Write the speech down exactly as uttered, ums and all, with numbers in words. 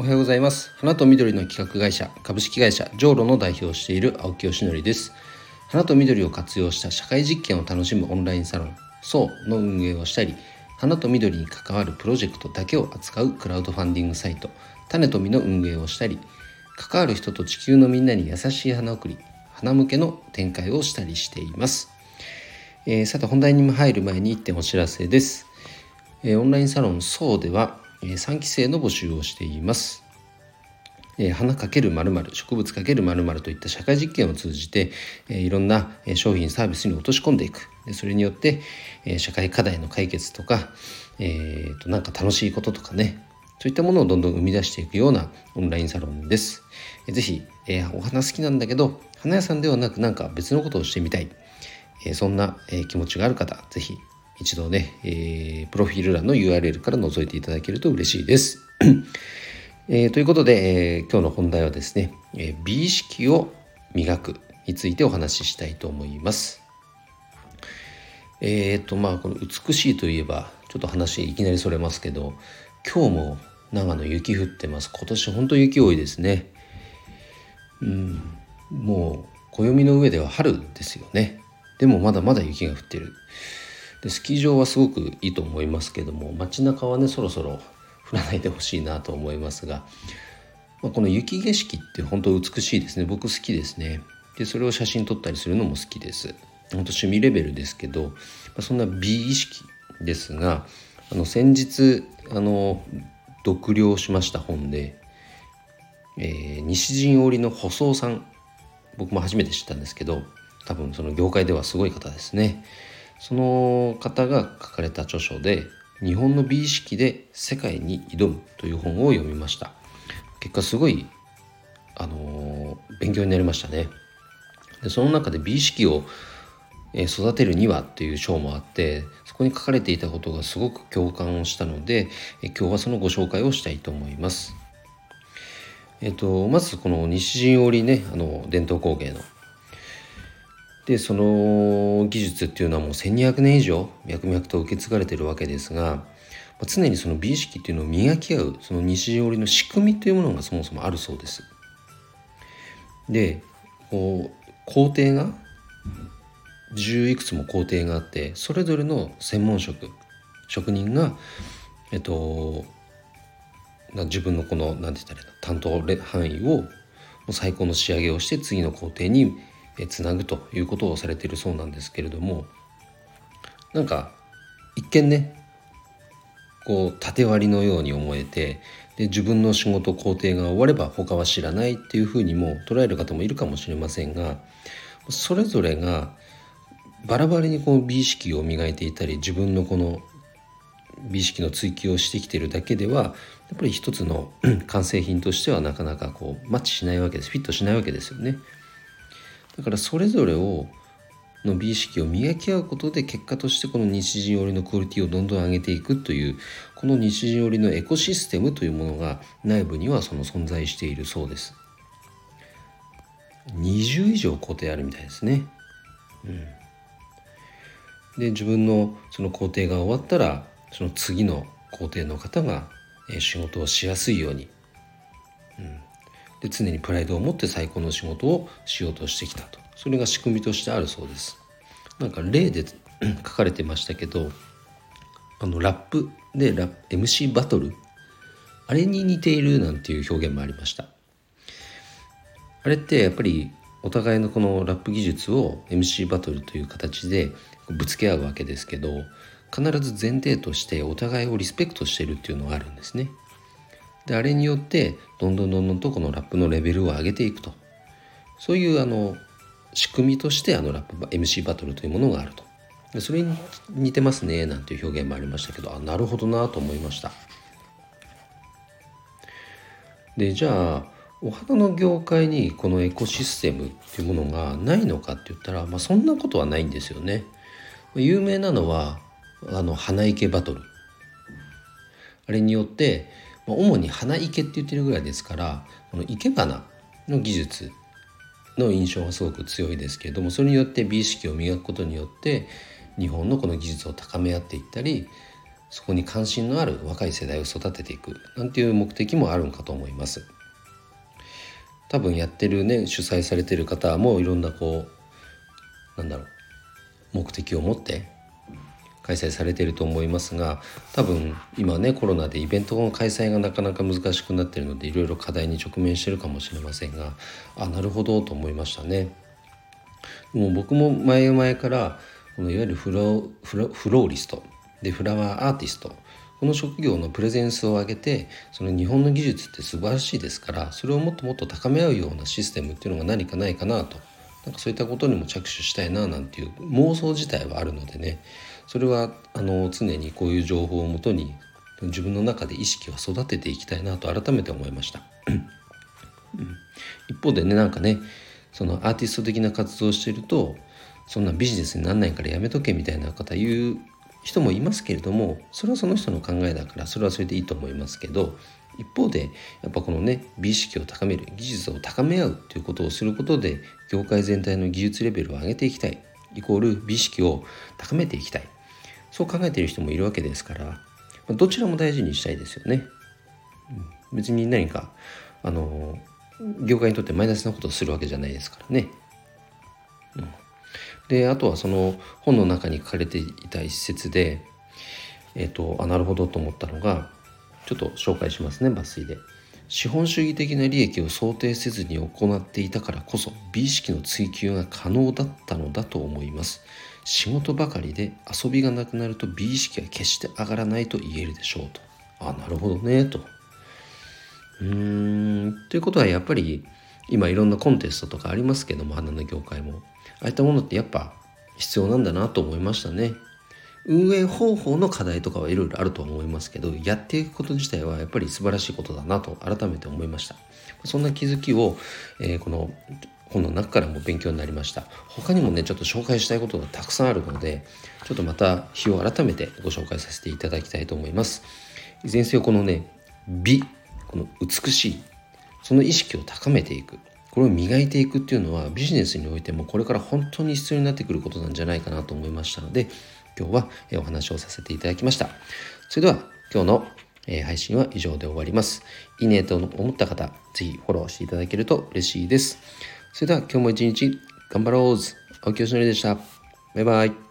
おはようございます。花と緑の企画会社株式会社ジョーロの代表をしている青木よしのりです。花と緑を活用した社会実験を楽しむオンラインサロンそうの運営をしたり、花と緑に関わるプロジェクトだけを扱うクラウドファンディングサイト種と実の運営をしたり、関わる人と地球のみんなに優しい花送り、花向けの展開をしたりしています。えー、さて本題に入る前に一点お知らせです。えー、オンラインサロンそうではさんき生の募集をしています。えー、花×〇〇、植物×〇〇といった社会実験を通じて、えー、いろんな商品サービスに落とし込んでいく。でそれによって、えー、社会課題の解決とか、えー、となんか楽しいこととかね、そういったものをどんどん生み出していくようなオンラインサロンです。えー、ぜひ、えー、お花好きなんだけど花屋さんではなくなんか別のことをしてみたい、えー、そんな、えー、気持ちがある方、ぜひ一度ね、えー、プロフィール欄の ユーアールエル から覗いていただけると嬉しいです、えー、ということで、えー、今日の本題はですね、えー、美意識を磨くについてお話ししたいと思います。えーとまあこの美しいといえばちょっと話いきなりそれますけど、今日も長野雪降ってます。今年本当に雪多いですね。うん、もう暦の上では春ですよね。でもまだまだ雪が降ってる。でスキー場はすごくいいと思いますけども、街中はねそろそろ降らないでほしいなと思いますが、まあ、この雪景色って本当美しいですね。僕好きですね。でそれを写真撮ったりするのも好きです。本当趣味レベルですけど、まあ、そんな美意識ですが、あの先日あの読了しました本で、えー、西陣織の細尾さん、僕も初めて知ったんですけど、多分その業界ではすごい方ですね。その方が書かれた著書で日本の美意識で世界に挑むという本を読みました。結果すごい、あのー、勉強になりましたね。でその中で美意識を育てるにはという章もあって、そこに書かれていたことがすごく共感をしたので、今日はそのご紹介をしたいと思います。えっと、まずこの西陣織ね、あの伝統工芸のでその技術っていうのはもうせんにひゃくねん以上脈々と受け継がれているわけですが、常にその美意識っていうのを磨き合う、その西陣織の仕組みというものがそもそもあるそうです。でこう工程が十いくつも工程があって、それぞれの専門職職人が、えっと、自分のこのなんて言ったら担当範囲を最高の仕上げをして次の工程につなぐということをされているそうなんですけれども、なんか一見ねこう縦割りのように思えて、で自分の仕事工程が終われば他は知らないっていうふうにも捉える方もいるかもしれませんが、それぞれがバラバラにこう美意識を磨いていたり、自分のこの美意識の追求をしてきているだけではやっぱり一つの完成品としてはなかなかこうマッチしないわけです。フィットしないわけですよね。だからそれぞれをの美意識を磨き合うことで、結果としてこの西陣織のクオリティをどんどん上げていくという、この西陣織のエコシステムというものが内部にはその存在しているそうです。にじゅう以上工程あるみたいですね。うんで自分のその工程が終わったら、その次の工程の方が仕事をしやすいように、うん、で常にプライドを持って最高の仕事をしようとしてきたと、それが仕組みとしてあるそうです。なんか例で書かれてましたけど、あのラップでラップ エムシー バトル、あれに似ているなんていう表現もありました。あれってやっぱりお互いのこのラップ技術を エムシー バトルという形でぶつけ合うわけですけど、必ず前提としてお互いをリスペクトしているっていうのがあるんですね。であれによってどんどんどんどんとこのラップのレベルを上げていくと、そういうあの仕組みとしてあのラップ エムシー バトルというものがあると。でそれに似てますねなんていう表現もありましたけど、あなるほどなと思いました。でじゃあお花の業界にこのエコシステムっていうものがないのかって言ったら、まあ、そんなことはないんですよね。有名なのはあの花いけバトル、あれによって、まあ、主に花いけって言ってるぐらいですから、このいけ花の技術の印象がすごく強いですけれども、それによって美意識を磨くことによって日本のこの技術を高め合っていったり、そこに関心のある若い世代を育てていくなんていう目的もあるんかと思います。多分やってるね、主催されてる方もいろんなこうなんだろう目的を持って開催されていると思いますが、多分今ねコロナでイベントの開催がなかなか難しくなっているのでいろいろ課題に直面しているかもしれませんが、あ、なるほどと思いましたね。もう僕も前々からこのいわゆるフロ、フロ、フローリストでフラワーアーティスト、この職業のプレゼンスを上げて、その日本の技術って素晴らしいですから、それをもっともっと高め合うようなシステムっていうのが何かないかなと、なんかそういったことにも着手したいななんていう妄想自体はあるのでね、それはあの常にこういう情報をもとに自分の中で意識を育てていきたいなと改めて思いました一方でね、なんかねそのアーティスト的な活動をしているとそんなビジネスになんないからやめとけみたいな方言う人もいますけれども、それはその人の考えだからそれはそれでいいと思いますけど、一方でやっぱこのね美意識を高める、技術を高め合うということをすることで業界全体の技術レベルを上げていきたいイコール美意識を高めていきたい、そう考えている人もいるわけですから、どちらも大事にしたいですよね。別に何かあの業界にとってマイナスなことをするわけじゃないですからね、うん、であとはその本の中に書かれていた一節で、えーと、あ、なるほどと思ったのが、ちょっと紹介しますね、抜粋で。資本主義的な利益を想定せずに行っていたからこそ美意識の追求が可能だったのだと思います。仕事ばかりで遊びがなくなると美意識は決して上がらないと言えるでしょうと。あ、なるほどねと。うーんということはやっぱり今いろんなコンテストとかありますけども、花の業界もああいったものってやっぱ必要なんだなと思いましたね。運営方法の課題とかはいろいろあると思いますけど、やっていくこと自体はやっぱり素晴らしいことだなと改めて思いました。そんな気づきを、えー、この本の中からも勉強になりました。他にもねちょっと紹介したいことがたくさんあるので、ちょっとまた日を改めてご紹介させていただきたいと思います。いずれにせよこのね美、この美しい、その意識を高めていく、これを磨いていくっていうのはビジネスにおいてもこれから本当に必要になってくることなんじゃないかなと思いましたので、今日はお話をさせていただきました。それでは今日の配信は以上で終わります。いいねと思った方ぜひフォローしていただけると嬉しいです。それでは今日も一日頑張ろう。青木よしのりでした。バイバイ。